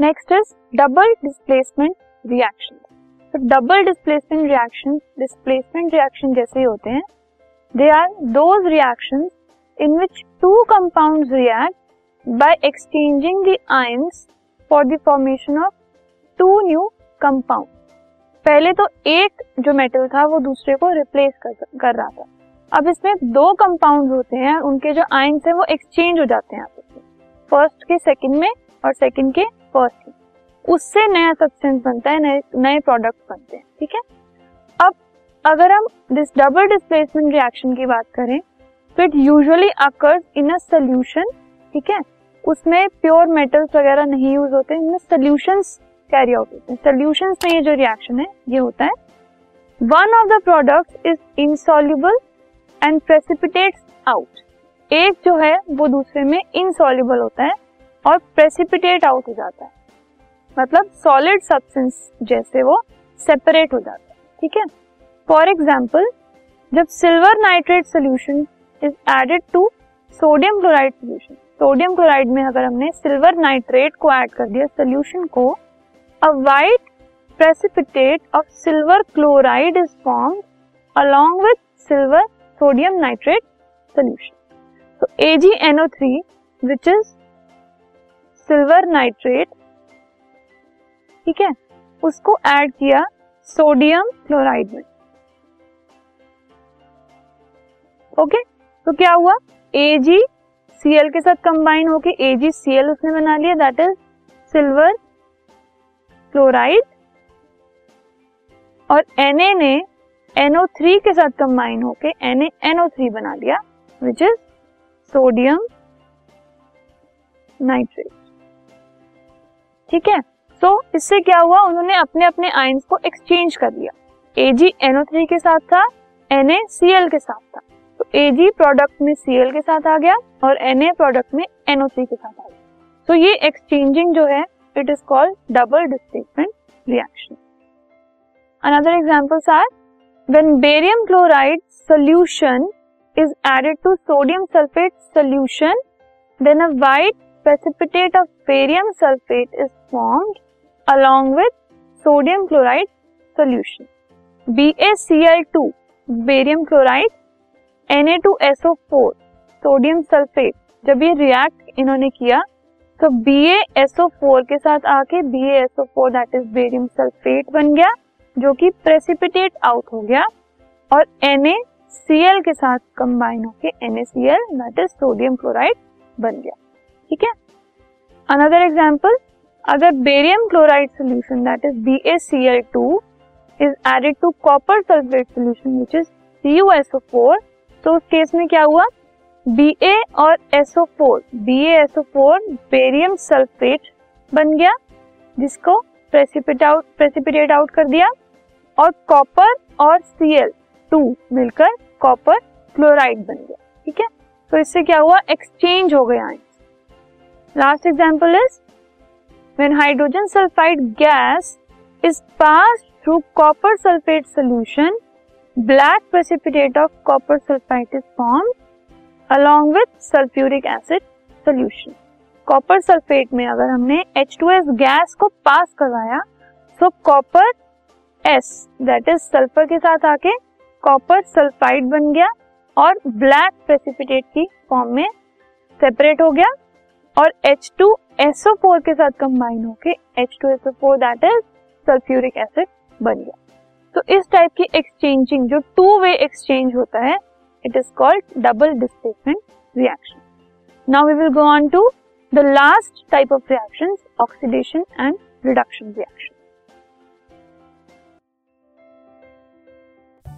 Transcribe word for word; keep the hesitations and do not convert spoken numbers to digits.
Next is double displacement reaction. तो double displacement reaction displacement reaction जैसे ही होते हैं, they are those reactions in which two compounds react by exchanging the ions for the formation of two new compound. पहले तो एक जो metal था वो दूसरे को रिप्लेस कर, कर रहा था। अब इसमें दो कंपाउंड होते हैं, उनके जो आयंस हैं वो एक्सचेंज हो जाते हैं आपस में, फर्स्ट के सेकंड में और सेकंड के फर्स्ट में। उससे नया सब्सटेंस बनता है, नए नए प्रोडक्ट बनते हैं, ठीक है। अब अगर हम दिस डबल डिस्प्लेसमेंट रिएक्शन की बात करें तो it usually occurs in a solution, ठीक है। उसमें प्योर मेटल्स वगैरह नहीं यूज होते, इनमें सॉल्यूशंस कैरी आउट होते हैं। सॉल्यूशंस में ये जो रिएक्शन है ये होता है, one of the product is insoluble and precipitates out. एक जो है वो दूसरे में इनसॉल्युबल होता है और प्रेसिपिटेट आउट हो जाता है, मतलब सॉलिड सब्सटेंस जैसे वो सेपरेट हो जाता है, ठीक है। फॉर एग्जाम्पल, जब silver nitrate solution is added to sodium chloride solution, sodium chloride में अगर हमने सिल्वर नाइट्रेट को ऐड कर दिया सोल्यूशन को, a white precipitate of silver chloride is formed along with silver sodium nitrate solution. तो A g N O three which is silver nitrate, ठीक है, उसको ऐड किया सोडियम क्लोराइड में, ओके। तो क्या हुआ, A g C l के साथ कंबाइन होके A g C l उसने बना लिया, दैट इज सिल्वर क्लोराइड, और Na ने N O थ्री के साथ कंबाइन होके Na N O थ्री बना लिया, विच इज सोडियम नाइट्रेट, ठीक है। सो so, इससे क्या हुआ, उन्होंने अपने अपने आयंस को एक्सचेंज कर लिया। A g N O three के साथ था, Na C l के साथ था, तो Ag प्रोडक्ट में C l के साथ आ गया और Na प्रोडक्ट में N O थ्री के साथ आ गया। तो so, ये एक्सचेंजिंग जो है it is called double displacement reaction. Another examples are When barium chloride solution is added to sodium sulfate solution, then a white precipitate of barium sulfate is formed along with sodium chloride solution. B a C l two, barium chloride, N a two S O four, sodium sulfate, जब ये react इन्होंने किया तो B a S O four के साथ आके B a S O four that is barium sulfate बन गया, जो कि प्रेसिपिटेट आउट हो गया, और NaCl के साथ कंबाइन होके NaCl that is sodium chloride बन गया, ठीक है। अनदर एग्जांपल, अगर barium chloride solution that is B a C l two is added to copper sulphate solution which is C u S O four, तो उस case में क्या हुआ, Ba और S O four, B a S O four barium sulphate बन गया, जिसको precipitate out precipitate out कर दिया, और कॉपर और C l टू मिलकर कॉपर क्लोराइड बन गया, ठीक है। तो इससे क्या हुआ, एक्सचेंज हो गया ions. Last example is when hydrogen sulphide gas is pass through copper sulphate solution, black precipitate of copper sulphide is formed along with sulphuric acid solution. Copper sulphate में अगर हमने H टू S गैस को pass करवाया, so copper S that is sulphur के साथ आके copper sulphide बन गया और ब्लैक प्रेसिपिटेट की फॉर्म में सेपरेट हो गया, और H two S O four के साथ कंबाइन होके H two S O four that is sulphuric acid बन गया। तो इस टाइप की एक्सचेंजिंग जो टू वे एक्सचेंज होता है, it is called double displacement reaction. Now we will go on to The last type of reactions, oxidation and reduction reaction.